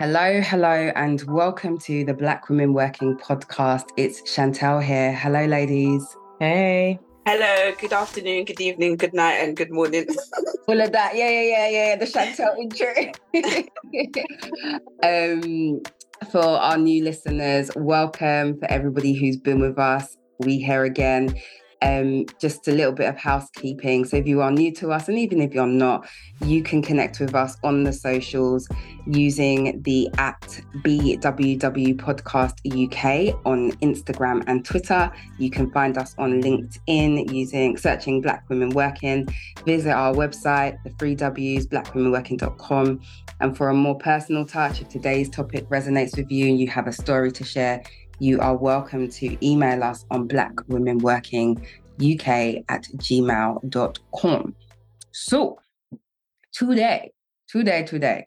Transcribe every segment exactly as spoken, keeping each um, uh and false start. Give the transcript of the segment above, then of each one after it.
Hello, hello, and welcome to the Black Women Working podcast. It's Chantelle here. Hello, ladies. Hey. Hello, good afternoon, good evening, good night, and good morning. All of that. Yeah, yeah, yeah, yeah. The Chantelle intro. um, for our new listeners, welcome. For everybody who's been with us, we here again. Um, just a little bit of housekeeping. So if you are new to us, and even if you're not, you can connect with us on the socials using the at B W W Podcast U K on Instagram and Twitter. You can find us on LinkedIn using searching Black Women Working. Visit our website, the three W's, black women working dot com. And for a more personal touch, if today's topic resonates with you and you have a story to share, you are welcome to email us on black women working U K at gmail dot com. So today, today, today,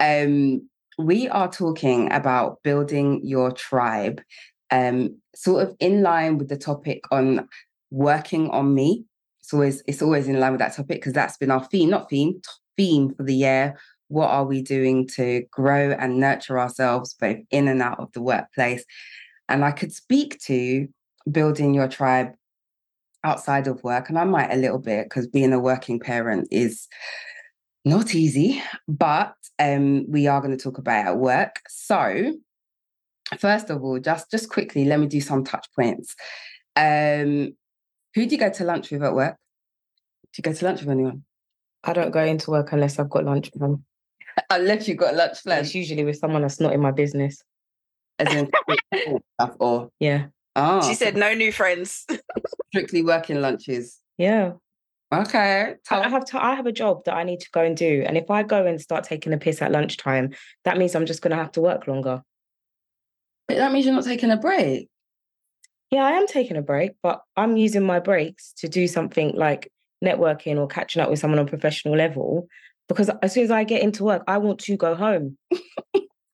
um, we are talking about building your tribe, um, sort of in line with the topic on working on me. It's always, it's always in line with that topic because that's been our theme, not theme, theme for the year. What are we doing to grow and nurture ourselves both in and out of the workplace? And I could speak to building your tribe outside of work, and I might a little bit because being a working parent is not easy, but um, we are going to talk about it at work. So first of all, just, just quickly, let me do some touch points. Um, who do you go to lunch with at work? Do you go to lunch with anyone? I don't go into work unless I've got lunch with them. Unless you've got lunch plans. It's usually with someone that's not in my business. As in stuff or... Yeah. Oh. She said no new friends. Strictly working lunches. Yeah. Okay. Tell- I have to, I have a job that I need to go and do. And if I go and start taking a piss at lunchtime, that means I'm just going to have to work longer. But that means you're not taking a break. Yeah, I am taking a break, but I'm using my breaks to do something like networking or catching up with someone on a professional level. Because as soon as I get into work, I want to go home.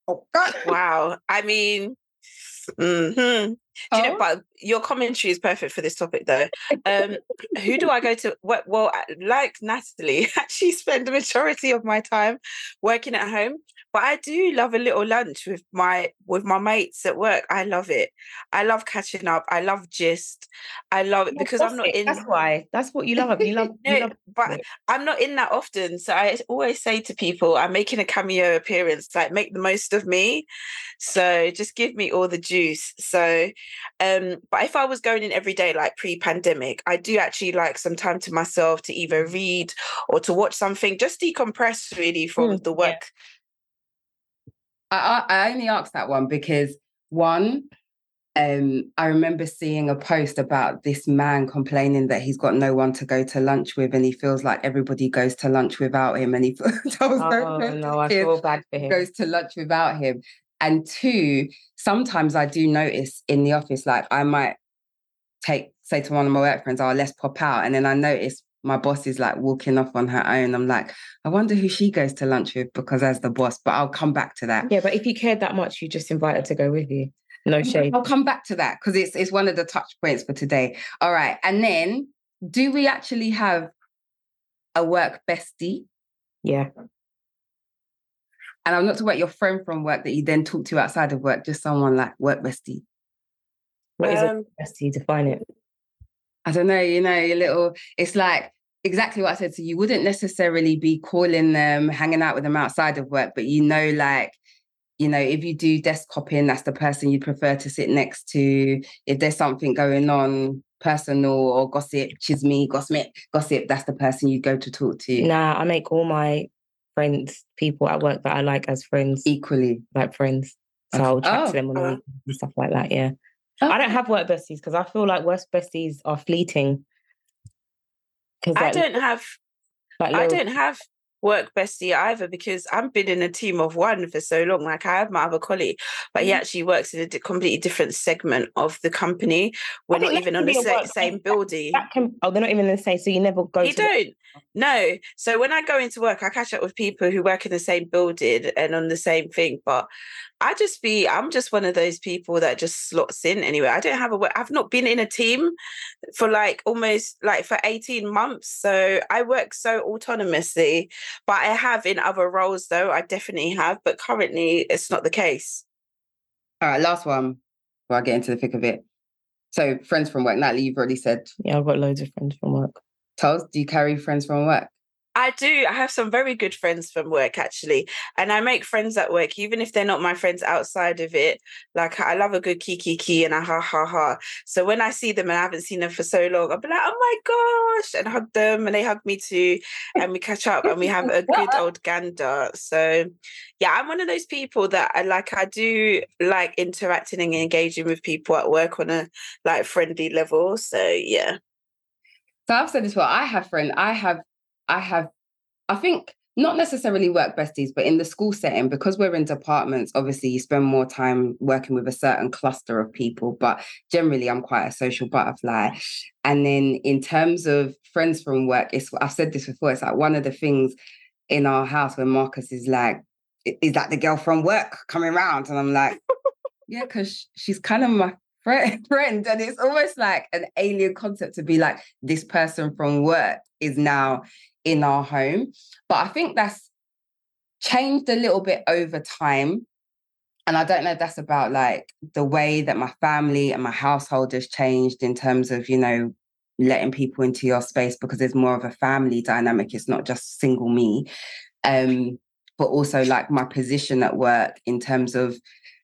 Oh, God. Wow. I mean, mm-hmm. oh. Do you know, but your commentary is perfect for this topic, though. Um, who do I go to? Well, like Natalie, I actually spend the majority of my time working at home. But I do love a little lunch with my with my mates at work. I love it. I love catching up. I love gist. I love it yeah, because I'm not it. in. That's why. That's what you love. You love. You no, love... But I'm not in that often. So I always say to people, I'm making a cameo appearance. Like, make the most of me. So just give me all the juice. So, um, but if I was going in every day, like pre-pandemic, I do actually like some time to myself to either read or to watch something, just decompress really from mm, the work. Yeah. I, I only asked that one because, one, um, I remember seeing a post about this man complaining that he's got no one to go to lunch with and he feels like everybody goes to lunch without him and he feels oh, no, I feel bad for him. goes to lunch without him. And two, sometimes I do notice in the office, like I might take say to one of my work friends, oh, let's pop out. And then I notice my boss is like walking off on her own. I'm like, I wonder who she goes to lunch with because as the boss, but I'll come back to that. Yeah, but if you cared that much, you just invite her to go with you. No shade. I'll come back to that because it's it's one of the touch points for today. All right. And then do we actually have a work bestie? Yeah. And I'm not talking about your friend from work that you then talk to outside of work, just someone like work bestie. What is um, a bestie? Define it. I don't know, you know, your little, it's like exactly what I said. So you wouldn't necessarily be calling them, hanging out with them outside of work, but you know, like, you know, if you do desk hopping, that's the person you prefer to sit next to. If there's something going on, personal or gossip, chisme, gossip, gossip, that's the person you go to talk to. Nah, I make all my friends, people at work that I like as friends. Equally. Like friends. So okay. I'll chat oh. to them on the weekend and stuff like that, yeah. Okay. I don't have work besties because I feel like work besties are fleeting. Like, I don't have, like I don't have work bestie either because I've been in a team of one for so long. Like I have my other colleague, but he actually works in a di- completely different segment of the company. We're not even on the same, same building. That can, oh, they're not even in the same. So you never go. You to don't. Work. No. So when I go into work, I catch up with people who work in the same building and on the same thing, but. I just be, I'm just one of those people that just slots in anyway. I don't have a, I've not been in a team for like almost like for eighteen months. So I work so autonomously But I have in other roles, though. I definitely have. But currently, it's not the case. All right, last one before I get into the thick of it. So friends from work. Natalie, you've already said. Yeah, I've got loads of friends from work. Tols, do you carry friends from work? I do. I have some very good friends from work, actually. And I make friends at work, even if they're not my friends outside of it. Like, I love a good kiki-ki and a ha-ha-ha. So when I see them and I haven't seen them for so long, I'll be like, oh my gosh, and hug them. And they hug me too. And we catch up and we have a good old gander. So, yeah, I'm one of those people that I like. I do like interacting and engaging with people at work on a, like, friendly level. So, yeah. So I've said this well. I have friends. I have I have, I think, not necessarily work besties, but in the school setting, because we're in departments, obviously you spend more time working with a certain cluster of people, but generally I'm quite a social butterfly. And then in terms of friends from work, it's, I've said this before, it's like one of the things in our house where Marcus is like, is that the girl from work coming round? And I'm like, yeah, because she's kind of my friend. And it's almost like an alien concept to be like, this person from work is now in our home. But I think that's changed a little bit over time. And I don't know if that's about like the way that my family and my household has changed in terms of, you know, letting people into your space, because there's more of a family dynamic. It's not just single me. Um, but also like my position at work in terms of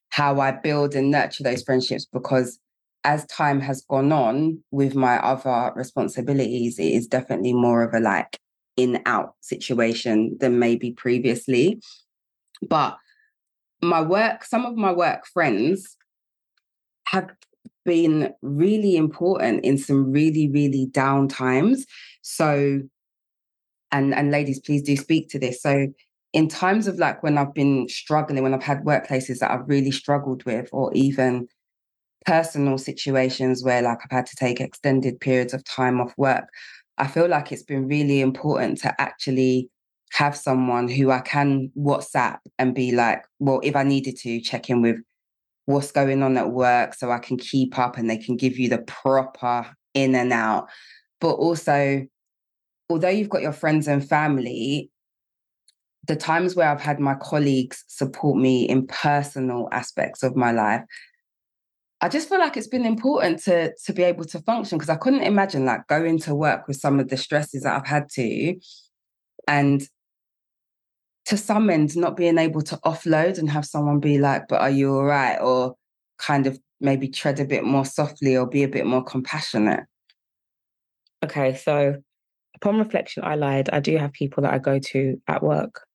how I build and nurture those friendships, because as time has gone on with my other responsibilities, it is definitely more of a like in-out situation than maybe previously. But my work, some of my work friends have been really important in some really, really down times. So, and, and ladies, please do speak to this. So in times of like when I've been struggling, when I've had workplaces that I've really struggled with, or even personal situations where like I've had to take extended periods of time off work, I feel like it's been really important to actually have someone who I can WhatsApp and be like, well, if I needed to check in with what's going on at work so I can keep up, and they can give you the proper in and out. But also, although you've got your friends and family, the times where I've had my colleagues support me in personal aspects of my life, I just feel like it's been important to, to be able to function, because I couldn't imagine like going to work with some of the stresses that I've had to, and to some end not being able to offload and have someone be like, but are you all right? Or kind of maybe tread a bit more softly or be a bit more compassionate. Okay, so upon reflection, I lied. I do have people that I go to at work,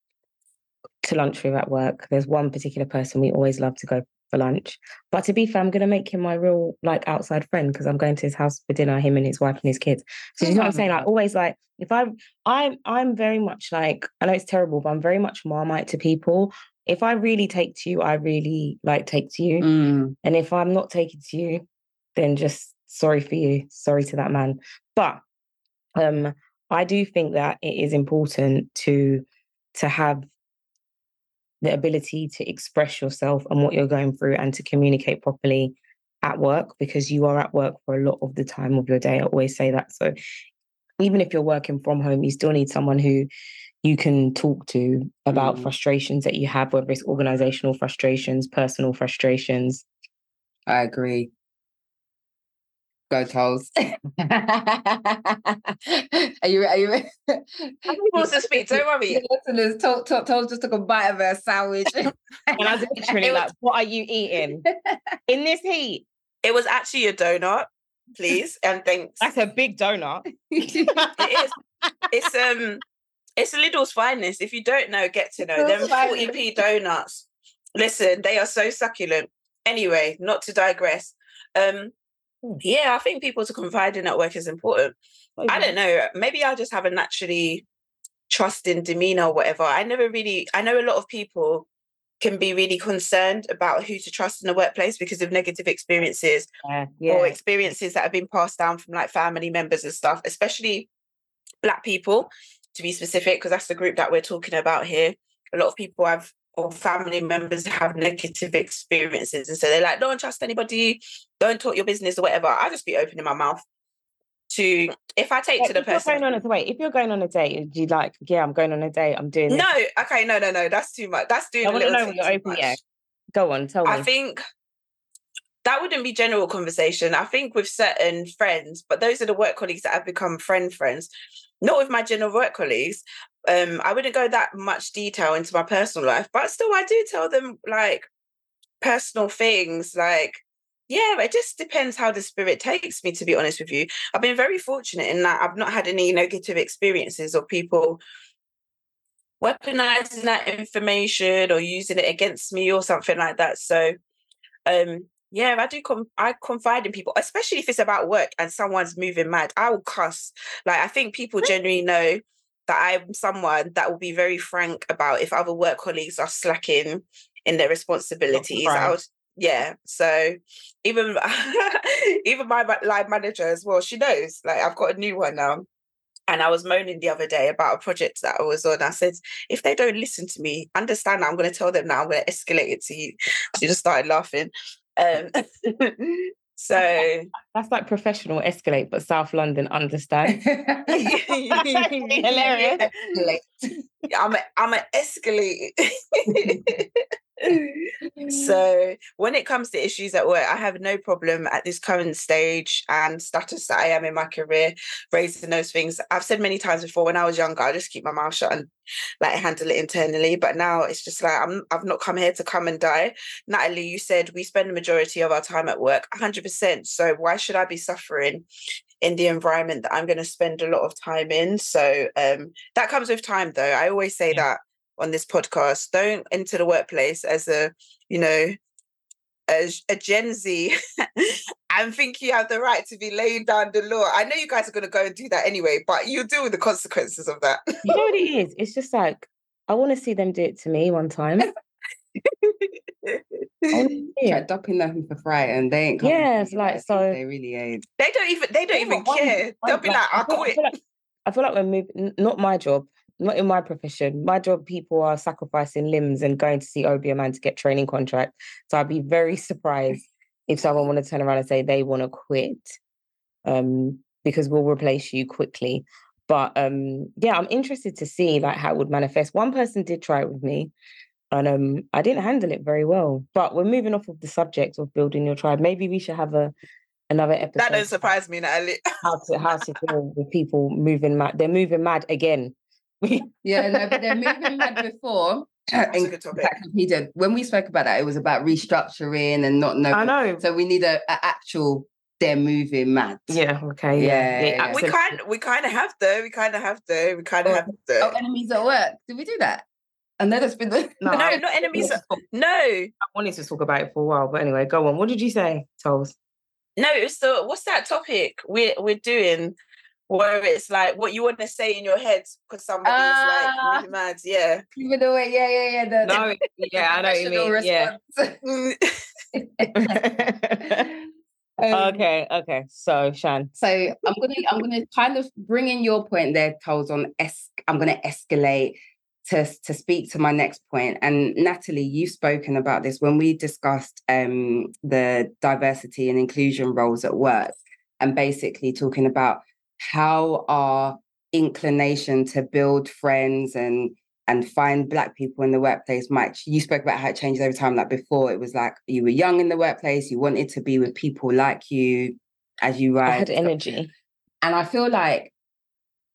to lunch with at work. There's one particular person we always love to go for lunch, but to be fair, I'm going to make him my real like outside friend, because I'm going to his house for dinner, him and his wife and his kids. So you know what I'm saying? Like always, like if I, I'm, I'm very much like, I know it's terrible, but I'm very much Marmite to people. If I really take to you, I really like take to you. Mm. And if I'm not taking to you, then just sorry for you. Sorry to that man. But um, I do think that it is important to, to have the ability to express yourself and what you're going through, and to communicate properly at work, because you are at work for a lot of the time of your day. I always say that. So even if you're working from home, you still need someone who you can talk to about mm. frustrations that you have, whether it's organizational frustrations, personal frustrations. I agree. Go Tols. are you are you ready? I think wants to speak, don't worry. Listeners, Tols to, to just took a bite of her sandwich. And I was literally it like, was, what are you eating? In this heat. It was actually a donut, please. And thanks. That's a big donut. It is. It's um it's Lidl's finest. If you don't know, get to know them. forty p donuts. Listen, they are so succulent. Anyway, not to digress. Um Yeah, I think people to confide in at work is important. Oh, yeah. I don't know. Maybe I just have a naturally trusting demeanor or whatever. I never really, I know a lot of people can be really concerned about who to trust in the workplace because of negative experiences yeah, yeah. or experiences that have been passed down from like family members and stuff, especially Black people, to be specific, because that's the group that we're talking about here. A lot of people have, or family members have negative experiences. And so they're like, don't trust anybody, don't talk your business or whatever. I'll just be open in my mouth. to, if I take yeah, to the person. Going on a, wait, if you're going on a date, you like, yeah, I'm going on a date, I'm doing this. No, okay, no, no, no, that's too much. That's doing I a little know too you're open, much. Yeah. Go on, tell me. I think that wouldn't be general conversation. I think with certain friends, but those are the work colleagues that have become friend friends. Not with my general work colleagues. Um, I wouldn't go that much detail into my personal life, but still I do tell them like personal things. Like, yeah, it just depends how the spirit takes me, to be honest with you. I've been very fortunate in that I've not had any negative experiences or people weaponizing that information or using it against me or something like that. So, um, yeah, I do. Com- I confide in people, especially if it's about work and someone's moving mad. I will cuss. Like, I think people generally know that I'm someone that will be very frank about if other work colleagues are slacking in their responsibilities. Right. I would, yeah. So even even my line manager as well, she knows. Like, I've got a new one now. And I was moaning the other day about a project that I was on. I said, if they don't listen to me, understand that I'm going to tell them now. I'm going to escalate it to you. She just started laughing. Um, so that's like, that's like professional escalate, but South London understand. Hilarious. I'm a, I'm a escalate. So when it comes to issues at work, I have no problem at this current stage and status that I am in my career raising those things. I've said many times before, when I was younger, I just keep my mouth shut and like handle it internally. But now it's just like, I'm, I've not come here to come and die. Natalie, you said we spend the majority of our time at work, one hundred percent. So why should I be suffering in the environment that I'm going to spend a lot of time in? So um, that comes with time, though. I always say yeah. that. On this podcast, don't enter the workplace as a, you know, as a Gen Z and think you have the right to be laying down the law. I know you guys are going to go and do that anyway, but you deal with the consequences of that. You know what it is? It's just like, I want to see them do it to me one time. Trapped up in nothing for fright, and they ain't. Yeah, it's like, so they really ain't. They don't even. They don't even care. They'll be like, I quit. I feel like we're moving. Not my job. Not in my profession. My job, people are sacrificing limbs and going to see O B M N to get training contract. So I'd be very surprised if someone wanted to turn around and say they want to quit um, because we'll replace you quickly. But um, yeah, I'm interested to see like how it would manifest. One person did try it with me and um, I didn't handle it very well. But we're moving off of the subject of building your tribe. Maybe we should have a another episode. That don't surprise me, Natalie. how to, how to deal with people moving mad. They're moving mad again. yeah, no, but they're moving mad before. That's a good topic. When we spoke about that, it was about restructuring and not knowing. I know. So we need a, a actual. They're moving mad. Yeah. Okay. Yeah. yeah, yeah we kind. We kind of have though. We kind of have though. We kind of oh, have though. Oh, enemies at work. Did we do that? I know that's been the no, no not enemies. At... No. I wanted to talk about it for a while, but anyway, go on. What did you say, Tols? No, it was the what's that topic we're we're doing. Where it's like what you want to say in your head because somebody uh, is like really mad, yeah. Even the way, yeah, yeah, yeah. The, no, the, yeah, I know what you mean. Response. Yeah. um, okay, okay. So, Shan. So I'm gonna, I'm gonna kind of bring in your point there, Tols. On es- I'm gonna escalate to to speak to my next point. And Natalie, you've spoken about this when we discussed um, the diversity and inclusion roles at work, and basically talking about how our inclination to build friends and and find Black people in the workplace might, you spoke about how it changes over time. Like before, it was like you were young in the workplace, you wanted to be with people like you as you rise. I had energy. And I feel like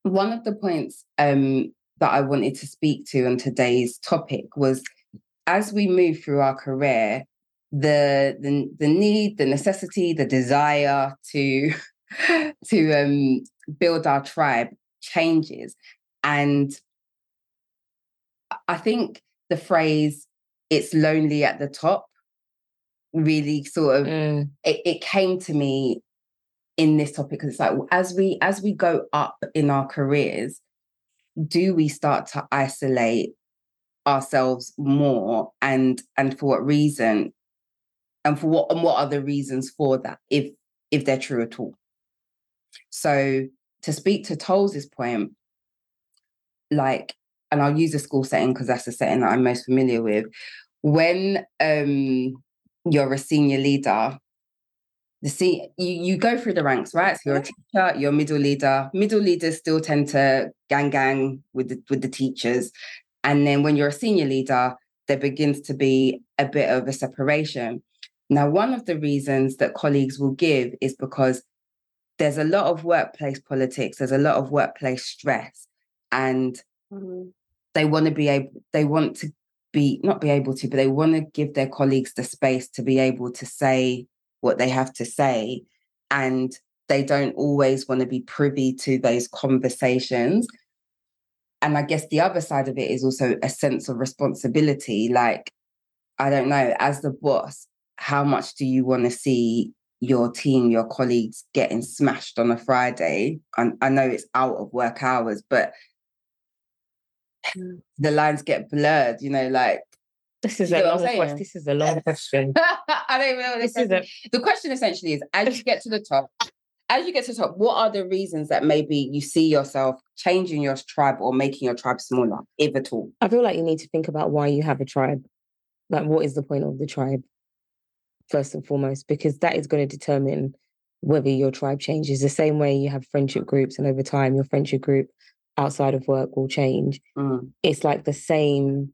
one of the points um, that I wanted to speak to on today's topic was as we move through our career, the the, the need, the necessity, the desire to to um, build our tribe changes. And I think the phrase, it's lonely at the top, really sort of, mm. it, it came to me in this topic, because it's like, as we, as we go up in our careers, do we start to isolate ourselves more? And, and for what reason? And for what, and what are the reasons for that, if, if they're true at all? So to speak to Tols' point, like, and I'll use a school setting because that's the setting that I'm most familiar with. When um, you're a senior leader, see, you, you go through the ranks, right? So you're a teacher, you're a middle leader. Middle leaders still tend to gang gang with the, with the teachers. And then when you're a senior leader, there begins to be a bit of a separation. Now, one of the reasons that colleagues will give is because there's a lot of workplace politics. There's a lot of workplace stress, and mm-hmm. they want to be able, they want to be, not be able to, but they want to give their colleagues the space to be able to say what they have to say. And they don't always want to be privy to those conversations. And I guess the other side of it is also a sense of responsibility. Like, I don't know, as the boss, how much do you want to see your team, your colleagues getting smashed on a Friday? And I know it's out of work hours, but mm. the lines get blurred, you know, like... This is, you know, a long question. This is a long question. I don't even know what this is. A... The question essentially is, as you get to the top, as you get to the top, what are the reasons that maybe you see yourself changing your tribe or making your tribe smaller, if at all? I feel like you need to think about why you have a tribe. Like, what is the point of the tribe? First and foremost, because that is going to determine whether your tribe changes. The same way you have friendship groups, and over time, your friendship group outside of work will change. Mm. It's like the same.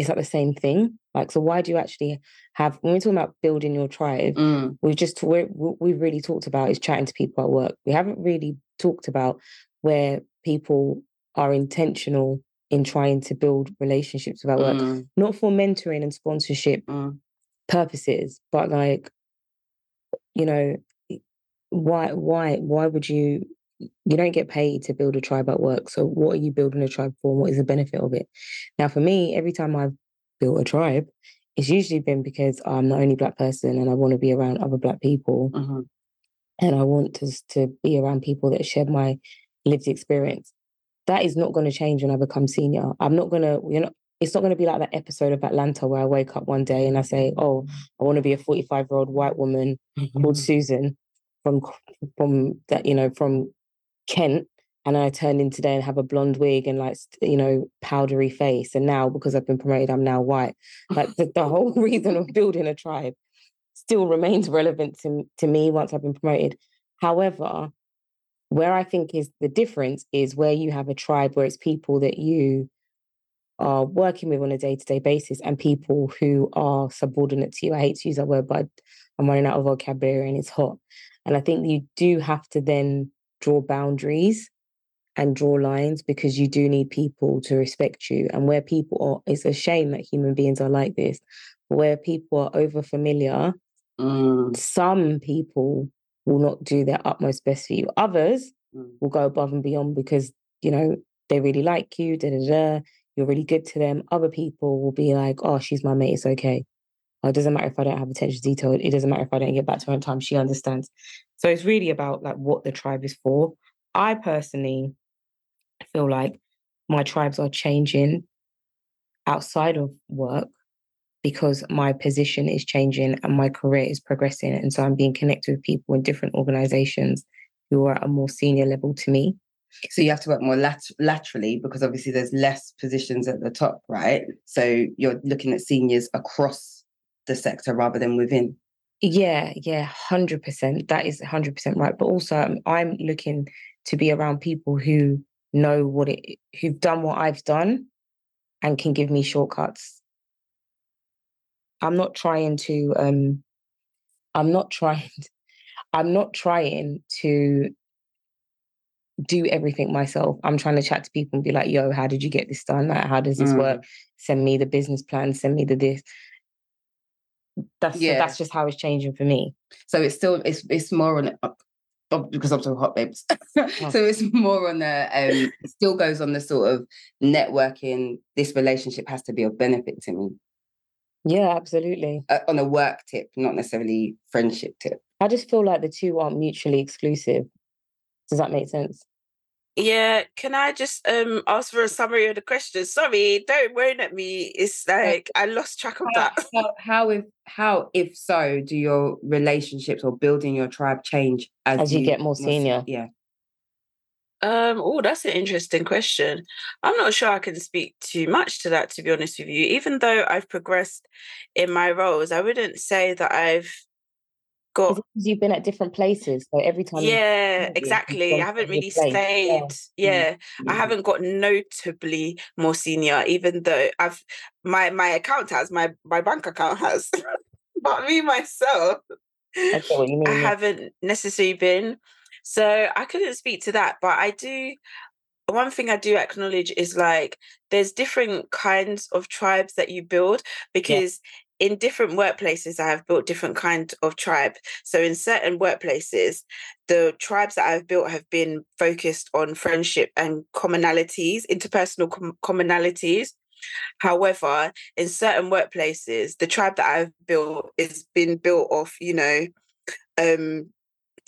It's like the same thing. Like, so why do you actually have? When we're talking about building your tribe, mm. we've just we're, what we've really talked about is chatting to people at work. We haven't really talked about where people are intentional in trying to build relationships about work, mm. not for mentoring and sponsorship. Mm. purposes, but like, you know, why why why would you you don't get paid to build a tribe at work, so what are you building a tribe for, and what is the benefit of it? Now, for me, every time I've built a tribe, it's usually been because I'm the only Black person and I want to be around other Black people, mm-hmm. and I want to, to be around people that share my lived experience. That is not going to change when I become senior. I'm not going to you know It's not going to be like that episode of Atlanta where I wake up one day and I say, oh, I want to be a forty-five-year-old white woman mm-hmm. called Susan from from that, you know, from Kent. And I turned in today and have a blonde wig and, like, you know, powdery face. And now, because I've been promoted, I'm now white. Like, the, the whole reason of building a tribe still remains relevant to, to me once I've been promoted. However, where I think is the difference is where you have a tribe where it's people that you are working with on a day-to-day basis and people who are subordinate to you. I hate to use that word, but I'm running out of vocabulary and it's hot. And I think you do have to then draw boundaries and draw lines, because you do need people to respect you. And where people are, it's a shame that human beings are like this, but where people are over-familiar, mm. some people will not do their utmost best for you. Others mm. will go above and beyond because, you know, they really like you, da-da-da. You're really good to them. Other people will be like, oh, she's my mate, it's okay. Oh, it doesn't matter if I don't have attention to detail. It doesn't matter if I don't get back to her in time. She understands. So it's really about, like, what the tribe is for. I personally feel like my tribes are changing outside of work because my position is changing and my career is progressing. And so I'm being connected with people in different organizations who are at a more senior level to me. So you have to work more lat- laterally because obviously there's less positions at the top, right? So you're looking at seniors across the sector rather than within. Yeah, yeah, one hundred percent. That is one hundred percent right. But also um, I'm looking to be around people who know what it, who've done what I've done and can give me shortcuts. I'm not trying to, um, I'm not trying, to, I'm not trying to, do everything myself. I'm trying to chat to people and be like, yo, how did you get this done? Like, how does this mm. work? Send me the business plan, send me the this. That's yeah. that's just how it's changing for me. So it's still, it's it's more on, because I'm so hot, babes. oh. So it's more on the, um, it still goes on the sort of networking, this relationship has to be of benefit to me. Yeah, absolutely. Uh, on a work tip, not necessarily friendship tip. I just feel like the two aren't mutually exclusive. Does that make sense? Yeah. Can I just um, ask for a summary of the question? Sorry, don't moan at me. It's like I lost track of how, that. How, how if how if so do your relationships or building your tribe change as, as you, you get more senior? Yeah. Um, oh, that's an interesting question. I'm not sure I can speak too much to that, to be honest with you. Even though I've progressed in my roles, I wouldn't say that I've got... You've been at different places, so every time... Yeah, you, exactly. I haven't really stayed. Yeah. Yeah. yeah, I haven't got notably more senior, even though I've my my account has, my, my bank account has. But me, myself, that's what you mean. I haven't necessarily been. So I couldn't speak to that, but I do... One thing I do acknowledge is, like, there's different kinds of tribes that you build, because yeah. in different workplaces, I have built different kinds of tribe. So in certain workplaces, the tribes that I've built have been focused on friendship and commonalities, interpersonal com- commonalities. However, in certain workplaces, the tribe that I've built is been built off, you know, um,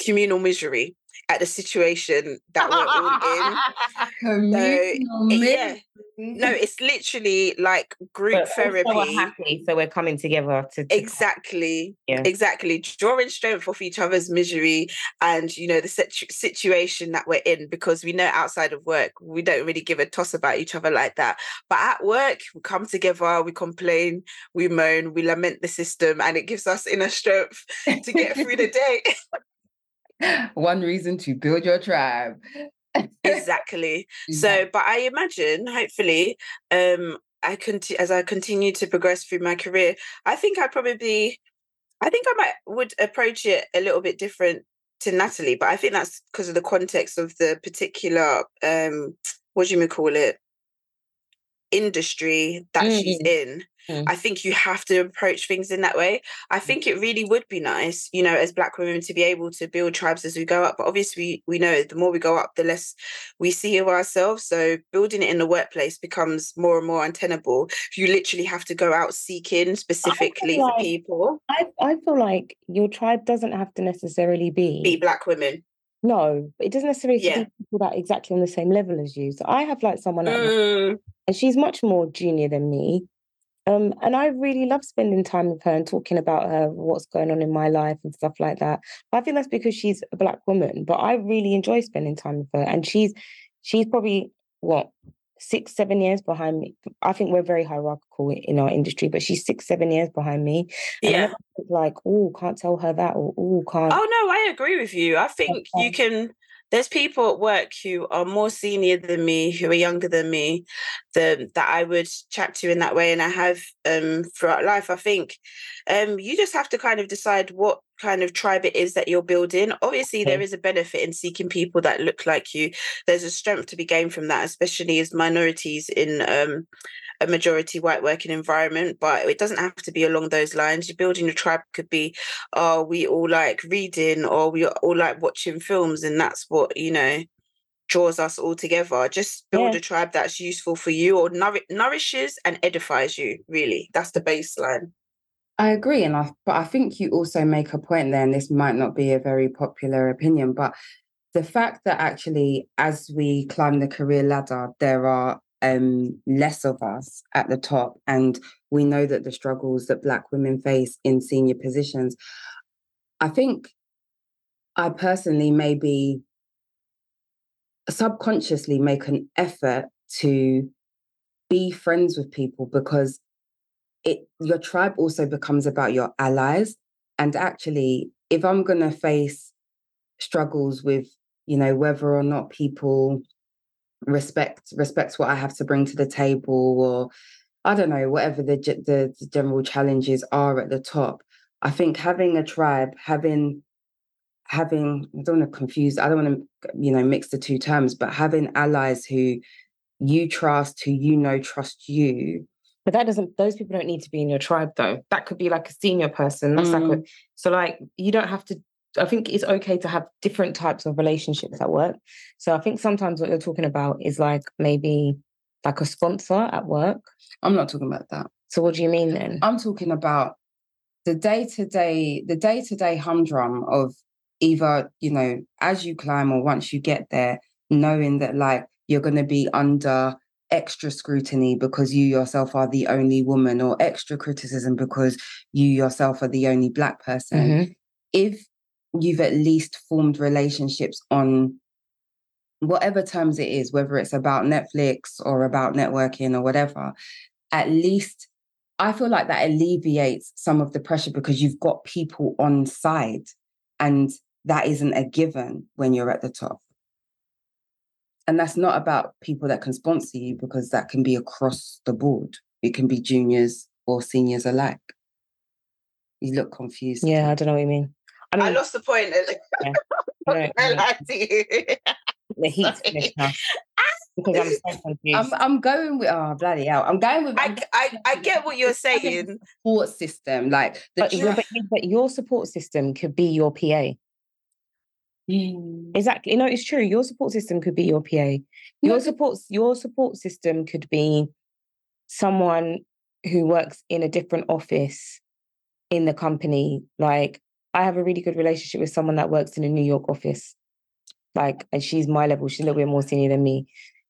communal misery at the situation that we're all in. So, yeah. No, it's literally like group but therapy. We're happy, so we're coming together to, to exactly, yeah. exactly, drawing strength off each other's misery, and you know the situ- situation that we're in, because we know outside of work we don't really give a toss about each other like that. But at work, we come together, we complain, we moan, we lament the system, and it gives us inner strength to get through the day. One reason to build your tribe. Exactly. So, but I imagine, hopefully, um, I conti- as I continue to progress through my career, I think I probably, I think I might would approach it a little bit different to Natalie, but I think that's because of the context of the particular, um, what do you call it, industry that mm. she's in. Mm. I think you have to approach things in that way. I think it really would be nice, you know, as Black women to be able to build tribes as we go up. But obviously, we know the more we go up, the less we see of ourselves. So building it in the workplace becomes more and more untenable. You literally have to go out seeking specifically for like, people. I, I feel like your tribe doesn't have to necessarily be... Be Black women. No, it doesn't necessarily yeah. be people that are exactly on the same level as you. So I have like someone like mm. and she's much more junior than me. Um, and I really love spending time with her and talking about her, what's going on in my life and stuff like that. But I think that's because she's a Black woman, but I really enjoy spending time with her. And she's she's probably, what, six, seven years behind me. I think we're very hierarchical in our industry, but she's six, seven years behind me. And yeah. Like, oh, can't tell her that, or oh, can't. Oh, no, I agree with you. I think okay. you can... There's people at work who are more senior than me, who are younger than me, the, that I would chat to in that way. And I have um, throughout life, I think um, you just have to kind of decide what kind of tribe it is that you're building. Obviously, okay. there is a benefit in seeking people that look like you. There's a strength to be gained from that, especially as minorities in um, a majority white working environment. But it doesn't have to be along those lines. You're building your tribe could be, are we all like reading, or we are all like watching films, and that's what, you know, draws us all together. Just build yeah. a tribe that's useful for you, or nour- nourishes and edifies you, really. That's the baseline. I agree, and I, but I think you also make a point there, and this might not be a very popular opinion, but the fact that actually as we climb the career ladder, there are um, less of us at the top, and we know that the struggles that Black women face in senior positions, I think I personally maybe subconsciously make an effort to be friends with people, because it your tribe also becomes about your allies. And actually, if I'm going to face struggles with, you know, whether or not people respect respect what I have to bring to the table, or I don't know, whatever the the, the general challenges are at the top, I think having a tribe, having having I don't want to confuse I don't want to you know mix the two terms, but having allies who you trust, who you know trust you. But that doesn't, those people don't need to be in your tribe though. That could be like a senior person. That's mm. like a, so like you don't have to, I think it's okay to have different types of relationships at work. So I think sometimes what you're talking about is like maybe like a sponsor at work. I'm not talking about that. So what do you mean then? I'm talking about the day-to-day, the day-to-day humdrum of either, you know, as you climb or once you get there, knowing that like you're going to be under extra scrutiny because you yourself are the only woman, or extra criticism because you yourself are the only Black person. Mm-hmm. If you've at least formed relationships on whatever terms it is, whether it's about Netflix or about networking or whatever, at least I feel like that alleviates some of the pressure because you've got people on side, and that isn't a given when you're at the top. And that's not about people that can sponsor you, because that can be across the board. It can be juniors or seniors alike. You look confused. Yeah, I don't know what you mean. I, mean, I lost the point. Yeah. I, I lied to you. The heat's finished now. Because I'm so confused. I'm, I'm going with, oh, bloody hell. I'm going with... I, I, I get what you're saying. Support system. like the but, tr- but, but your support system could be your P A. Mm. Exactly. No, it's true. Your support system could be your P A. Your, no. support, your support system could be someone who works in a different office in the company. Like, I have a really good relationship with someone that works in a New York office. Like, and she's my level. She's a little bit more senior than me.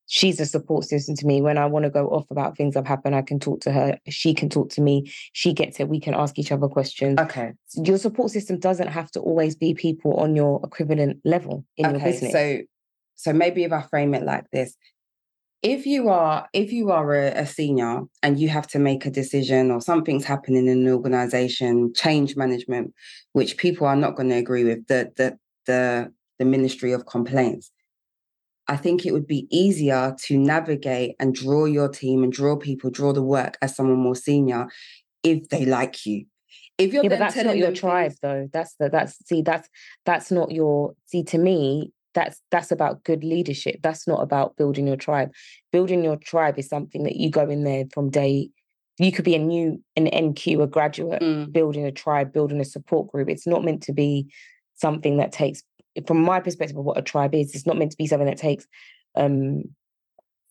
She's a support system to me. When I want to go off about things that happen, I can talk to her. She can talk to me. She gets it. We can ask each other questions. Okay. Your support system doesn't have to always be people on your equivalent level in okay, your business. So, so maybe if I frame it like this, if you are, if you are a, a senior and you have to make a decision or something's happening in an organization, change management, which people are not going to agree with, the, the, the, the Ministry of Complaints, I think it would be easier to navigate and draw your team and draw people, draw the work as someone more senior if they like you. If you're yeah, but that's not your tribe, things, though. That's the that's see that's that's not your see to me. That's that's about good leadership. That's not about building your tribe. Building your tribe is something that you go in there from day. You could be a new an N Q, a graduate, mm. building a tribe, building a support group. It's not meant to be something that takes. From my perspective of what a tribe is, it's not meant to be something that takes um,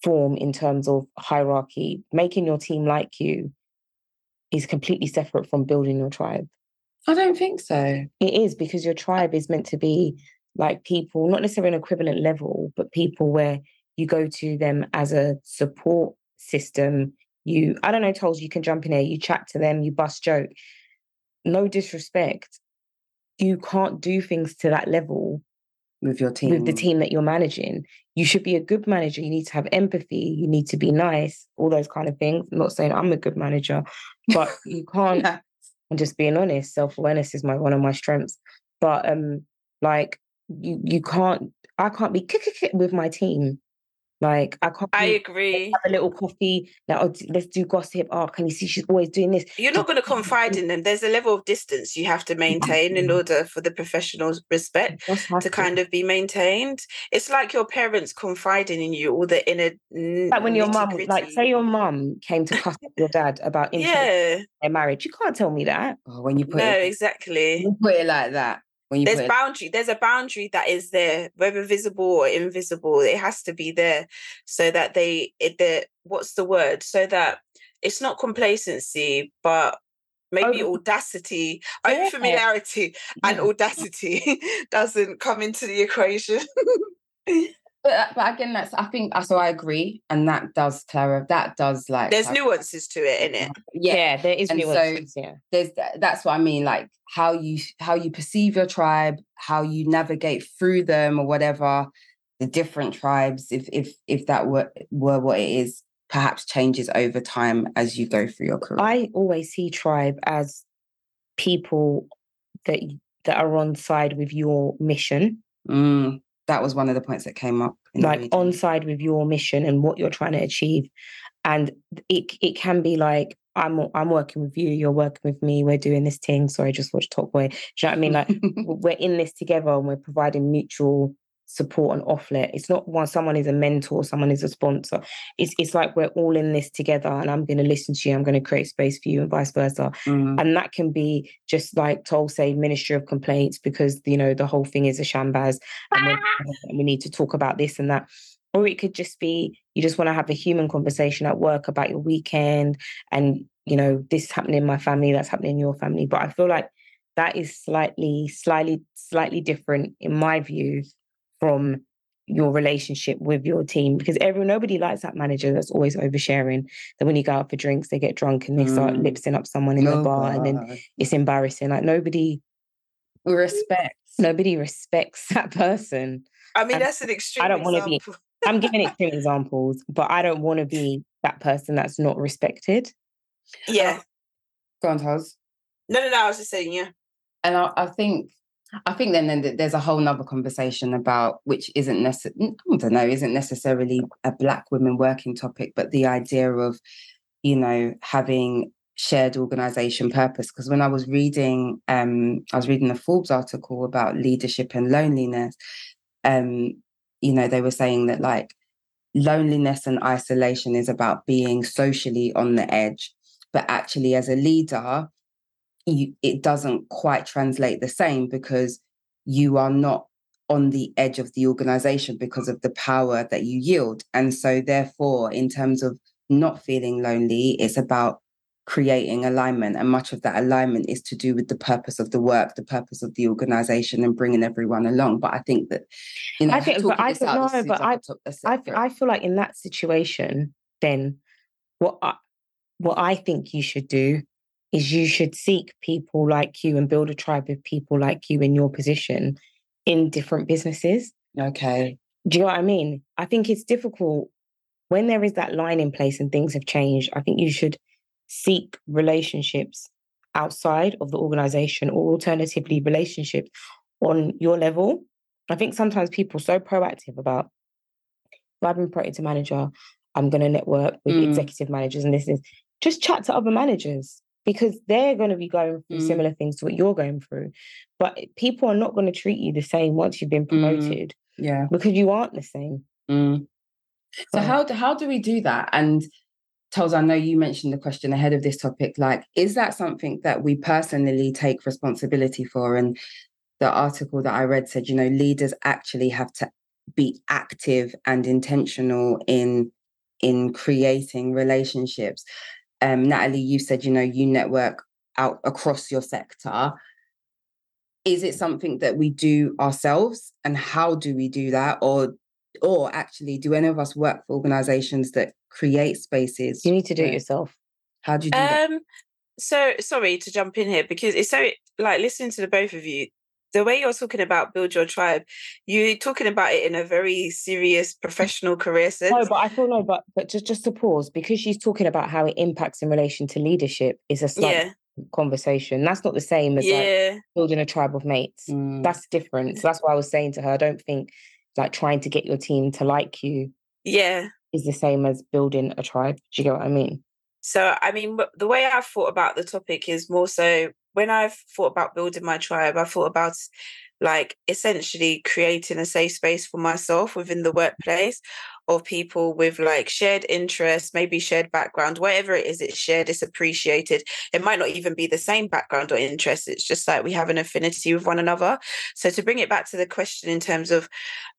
form in terms of hierarchy. Making your team like you is completely separate from building your tribe. I don't think so. It is, because your tribe is meant to be like people, not necessarily an equivalent level, but people where you go to them as a support system. You, I don't know, Tols, you can jump in there, you chat to them, you bust joke. No disrespect. You can't do things to that level with your team, with the team that you're managing. You should be a good manager. You need to have empathy. You need to be nice, all those kind of things. I'm not saying I'm a good manager, but you can't, yeah. I'm just being honest. Self-awareness is my, one of my strengths, but um, like you, you can't, I can't be kick, kick, kick with my team. Like I can't. I be, agree. Have a little coffee. Like, oh, let's do gossip. Oh, can you see she's always doing this? You're not going to confide in them. There's a level of distance you have to maintain in order for the professional's respect to, to kind of be maintained. It's like your parents confiding in you, all the inner. Like when your mum, like say your mum came to cuss your dad about yeah their marriage. You can't tell me that. Oh, when you put no, it, exactly. You put it like that. There's put... boundary. There's a boundary that is there, whether visible or invisible. It has to be there, so that they, the what's the word? So that it's not complacency, but maybe oh. audacity, yeah. familiarity, yeah. and audacity doesn't come into the equation. But, but again, that's I think so. I agree, and that does Clara. That does like there's like, nuances to it, isn't it? Yeah, yeah there is and nuances. So yeah, there's that's what I mean. Like how you how you perceive your tribe, how you navigate through them, or whatever the different tribes. If if if that were were what it is, perhaps changes over time as you go through your career. I always see tribe as people that that are on side with your mission. Mm. That was one of the points that came up. Like on side with your mission and what you're trying to achieve. And it it can be like, I'm I'm working with you, you're working with me, we're doing this thing. Sorry, I just watched Top Boy. Do you know what I mean? Like we're in this together and we're providing mutual support and offlet. It's not one, someone is a mentor, someone is a sponsor. It's it's like we're all in this together and I'm going to listen to you, I'm going to create space for you and vice versa. Mm. And that can be just like Tol say, Ministry of Complaints, because, you know, the whole thing is a shambaz and, and we need to talk about this and that. Or it could just be, you just want to have a human conversation at work about your weekend and, you know, this is happening in my family, that's happening in your family. But I feel like that is slightly, slightly, slightly different in my view from your relationship with your team, because everyone, nobody likes that manager that's always oversharing. That when you go out for drinks, they get drunk and they mm. start lipsing up someone in no, the bar, and then it's embarrassing. Like nobody respects. Nobody respects that person. I mean, and that's an extreme. I don't want to be. I'm giving extreme examples, but I don't want to be that person that's not respected. Yeah. Go on, Toz. No, no, no, I was just saying, yeah. And I, I think I think then, then there's a whole nother conversation about, which isn't necessarily, I don't know, isn't necessarily a Black women working topic, but the idea of, you know, having shared organisation purpose. Because when I was reading, um, I was reading a Forbes article about leadership and loneliness, um, you know, they were saying that, like, loneliness and isolation is about being socially on the edge. But actually, as a leader, You, it doesn't quite translate the same, because you are not on the edge of the organization because of the power that you yield. And so therefore, in terms of not feeling lonely, it's about creating alignment. And much of that alignment is to do with the purpose of the work, the purpose of the organization, and bringing everyone along. But I think that, you know, I think, but I don't know, but I, I, I feel like in that situation, then what I, what I think you should do is you should seek people like you and build a tribe of people like you in your position in different businesses. Okay. Do you know what I mean? I think it's difficult when there is that line in place and things have changed. I think you should seek relationships outside of the organisation, or alternatively relationships on your level. I think sometimes people are so proactive about, if I've been promoted to manager, I'm going to network with mm. executive managers and this is, just chat to other managers. Because they're going to be going through mm. similar things to what you're going through. But people are not going to treat you the same once you've been promoted. Mm. Yeah. Because you aren't the same. Mm. So um. how, do, how do we do that? And Tols, I know you mentioned the question ahead of this topic. Like, is that something that we personally take responsibility for? And the article that I read said, you know, leaders actually have to be active and intentional in, in creating relationships. Um, Natalie, you said, you know, you network out across your sector. Is it something that we do ourselves? And how do we do that? Or or actually, do any of us work for organisations that create spaces? You need to do it yourself. How do you do um, that? So, sorry to jump in here, because it's so, like, listening to the both of you, the way you're talking about build your tribe, you're talking about it in a very serious professional career sense. No, but I feel no, but but just, just to pause, because she's talking about how it impacts in relation to leadership is a slight yeah. conversation. That's not the same as yeah. like building a tribe of mates. Mm. That's different. So that's why I was saying to her, I don't think like trying to get your team to like you yeah. is the same as building a tribe. Do you get what I mean? So, I mean, the way I've thought about the topic is more so, when I've thought about building my tribe, I thought about, like, essentially creating a safe space for myself within the workplace, of people with, like, shared interests, maybe shared background, whatever it is, it's shared, it's appreciated. It might not even be the same background or interest. It's just like we have an affinity with one another. So to bring it back to the question in terms of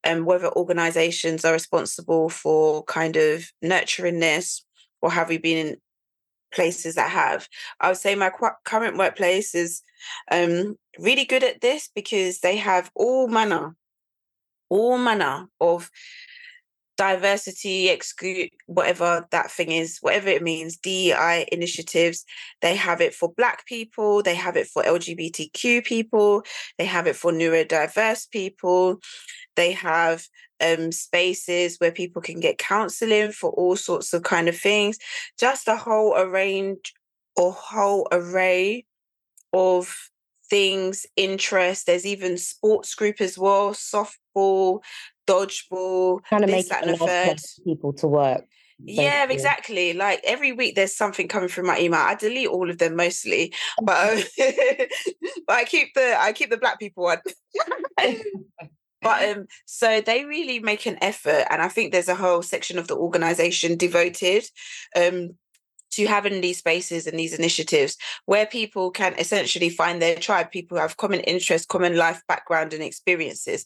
um, whether organisations are responsible for kind of nurturing this, or have we been in places that have, I would say my qu- current workplace is um, really good at this, because they have all manner, all manner of diversity, exclude, whatever that thing is, whatever it means, D E I initiatives. They have it for Black people, they have it for L G B T Q people, they have it for neurodiverse people, they have um, spaces where people can get counselling for all sorts of kind of things, just a whole array or whole array of things, interests. There's even sports group as well, softball, dodgeball, trying to this, make that, and a third. People to work. Basically. Yeah, exactly. Like every week, there's something coming through my email. I delete all of them mostly, but um, but I keep the I keep the Black people one. But um, so they really make an effort, and I think there's a whole section of the organisation devoted um, to having these spaces and these initiatives where people can essentially find their tribe, people who have common interests, common life background and experiences.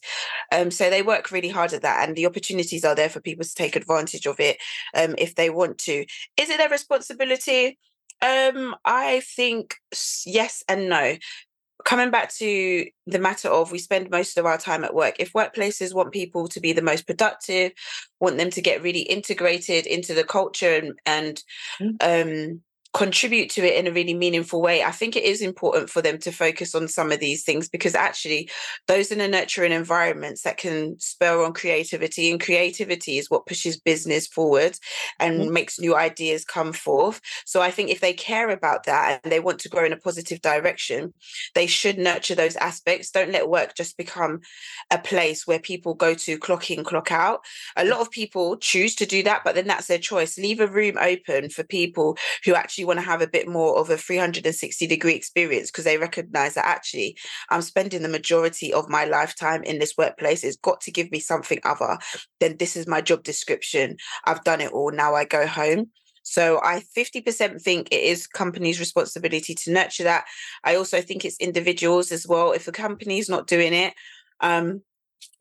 Um, so they work really hard at that, and the opportunities are there for people to take advantage of it um, if they want to. Is it their responsibility? Um, I think yes and no. Coming back to the matter of we spend most of our time at work, if workplaces want people to be the most productive, want them to get really integrated into the culture and, and um, contribute to it in a really meaningful way, I think it is important for them to focus on some of these things, because actually those in a nurturing environments that can spur on creativity, and creativity is what pushes business forward and mm-hmm. makes new ideas come forth. So I think if they care about that and they want to grow in a positive direction, they should nurture those aspects. Don't let work just become a place where people go to clock in, clock out. A lot of people choose to do that, but then that's their choice. Leave a room open for people who actually want to have a bit more of a three hundred sixty degree experience, because they recognize that actually I'm spending the majority of my lifetime in this workplace. It's got to give me something other than this is my job description. I've done it all. Now I go home. So I fifty percent think it is companies' responsibility to nurture that. I also think it's individuals as well. If the company's not doing it, um,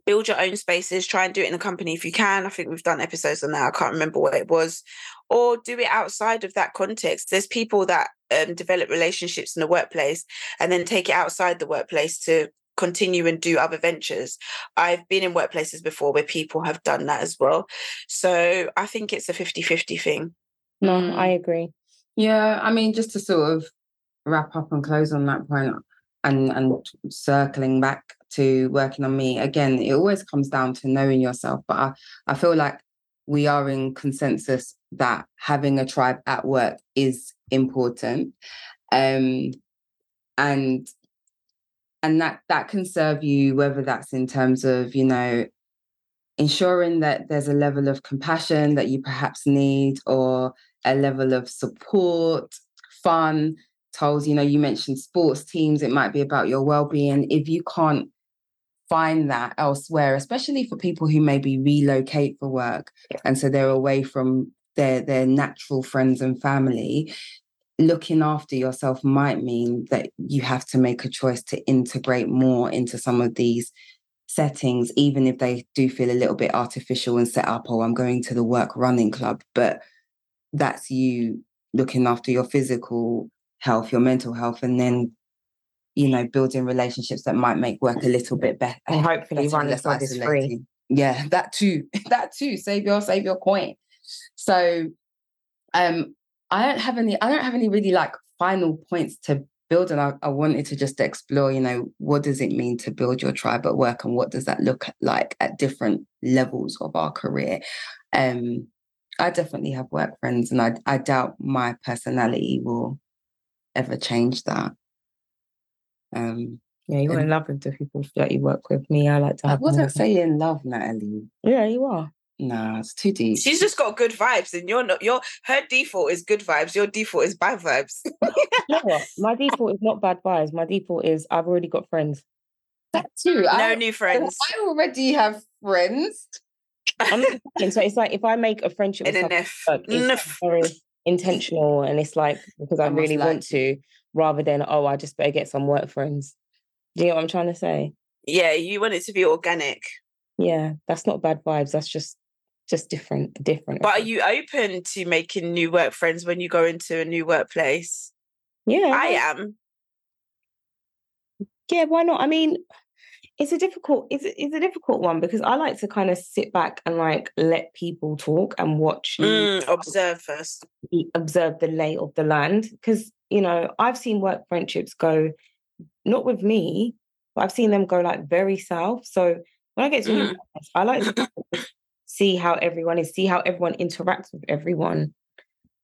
build your own spaces, try and do it in a company if you can. I think we've done episodes on that. I can't remember what it was. Or do it outside of that context. There's people that um, develop relationships in the workplace and then take it outside the workplace to continue and do other ventures. I've been in workplaces before where people have done that as well. So I think it's a fifty-fifty thing. No, I agree. Yeah, I mean, just to sort of wrap up and close on that point, and and circling back to working on me again, it always comes down to knowing yourself. But I, I feel like we are in consensus that having a tribe at work is important, um, and and that that can serve you, whether that's in terms of, you know, ensuring that there's a level of compassion that you perhaps need, or a level of support, fun. Tols, you know, you mentioned sports teams, it might be about your well-being. If you can't find that elsewhere, especially for people who maybe relocate for work, and so they're away from their, their natural friends and family, looking after yourself might mean that you have to make a choice to integrate more into some of these settings, even if they do feel a little bit artificial and set up, oh, I'm going to the work running club. But that's you looking after your physical health, your mental health, and then, you know, building relationships that might make work a little bit better. And hopefully running club is free. Yeah, that too. That too. Save your save your coin. So um I don't have any I don't have any really like final points to build, and I, I wanted to just explore, you know, what does it mean to build your tribe at work, and what does that look like at different levels of our career? Um I definitely have work friends, and I I doubt my personality will ever change that. Um, yeah, you want to love into people that you work with. Me, I like to have. I wasn't saying love, Natalie. Yeah, you are. Nah, it's too deep. She's just got good vibes, and you're not. Your her default is good vibes. Your default is bad vibes. No, my default is not bad vibes. My default is I've already got friends. That too. No I, new friends. I already have friends. I'm not saying, so it's like if I make a friendship with someone, it's very intentional, and it's like because I, I really like want to. Rather than, oh, I just better get some work friends. Do you know what I'm trying to say? Yeah, you want it to be organic. Yeah, that's not bad vibes. That's just just different. different. But are you open to making new work friends when you go into a new workplace? Yeah. I am. Yeah, why not? I mean, it's a difficult, it's, it's a difficult one, because I like to kind of sit back and like let people talk and watch. Mm, observe first. Observe the lay of the land, because, you know, I've seen work friendships go, not with me, but I've seen them go like very south. So when I get to mm. I like to see how everyone is, see how everyone interacts with everyone.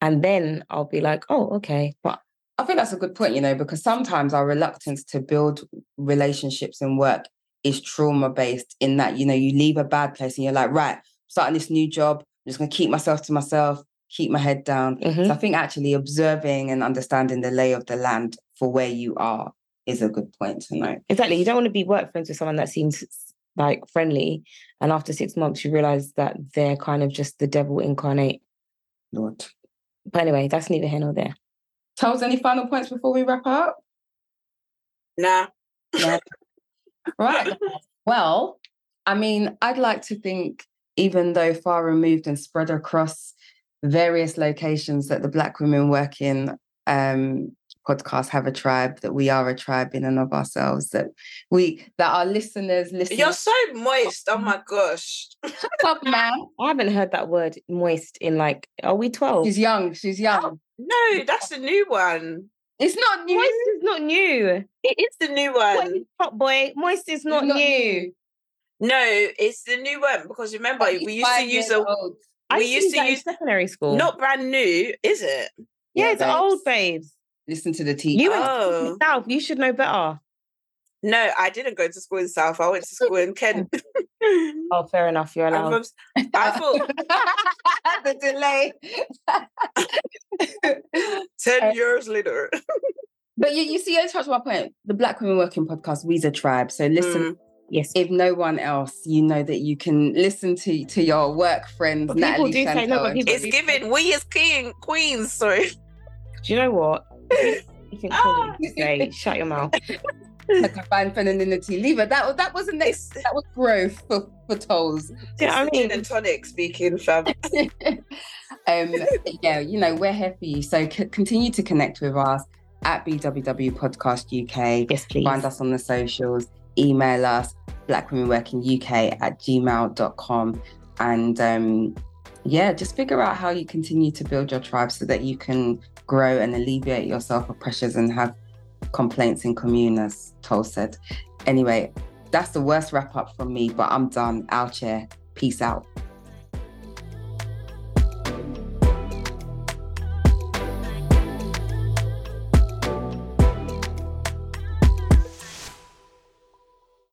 And then I'll be like, oh, okay. But I think that's a good point, you know, because sometimes our reluctance to build relationships in work is trauma-based, in that, you know, you leave a bad place and you're like, right, I'm starting this new job. I'm just going to keep myself to myself. Keep my head down. Mm-hmm. So I think actually observing and understanding the lay of the land for where you are is a good point to know. Exactly. You don't want to be work friends with someone that seems like friendly, and after six months you realise that they're kind of just the devil incarnate. Lord. But anyway, that's neither here nor there. Tols, any final points before we wrap up? Nah. Yeah. Right. Well, I mean, I'd like to think, even though far removed and spread across various locations, that the Black Women Working um, podcast have a tribe, that we are a tribe in and of ourselves, that we that our listeners listen. You're so moist. Oh my gosh. Shut up, man. I haven't heard that word moist in like, are we twelve? She's young. She's young. No, that's the new one. It's not new. Moist is not new. It is the new one. Wait, Top Boy. Moist is not, not new. new. No, it's the new one because remember we used to use a. Old. We I used to use secondary school. Not brand new, is it? Yeah, yeah it's babes. old, babes. Listen to the teacher. You oh. went to South. You should know better. No, I didn't go to school in South. I went to school in Kent. Oh, fair enough. You're allowed. From, I thought the delay. Ten uh, years later. But you, you see, I touched my point. The Black Women Working podcast. We's a tribe. So listen. Mm. Yes. If no one else, you know that you can listen to, to your work friends. But Natalie, people do Chantelle, say no. But people it's given. We as king queens. Sorry. Do you know what? You can call me today. Shut your mouth. Like a fan femininity lever. That that wasn't next. That was growth for for Tols. Yeah, I mean, and tonic speaking, fam. um, yeah, you know we're here for you. So c- continue to connect with us at B W W Podcast U K. Yes, please. Find us on the socials. Email us black women working U K at gmail dot com and um, yeah, just figure out how you continue to build your tribe so that you can grow and alleviate yourself of pressures and have complaints in commune, as Tol said. Anyway, that's the worst wrap up from me, but I'm done. Out here. Peace out.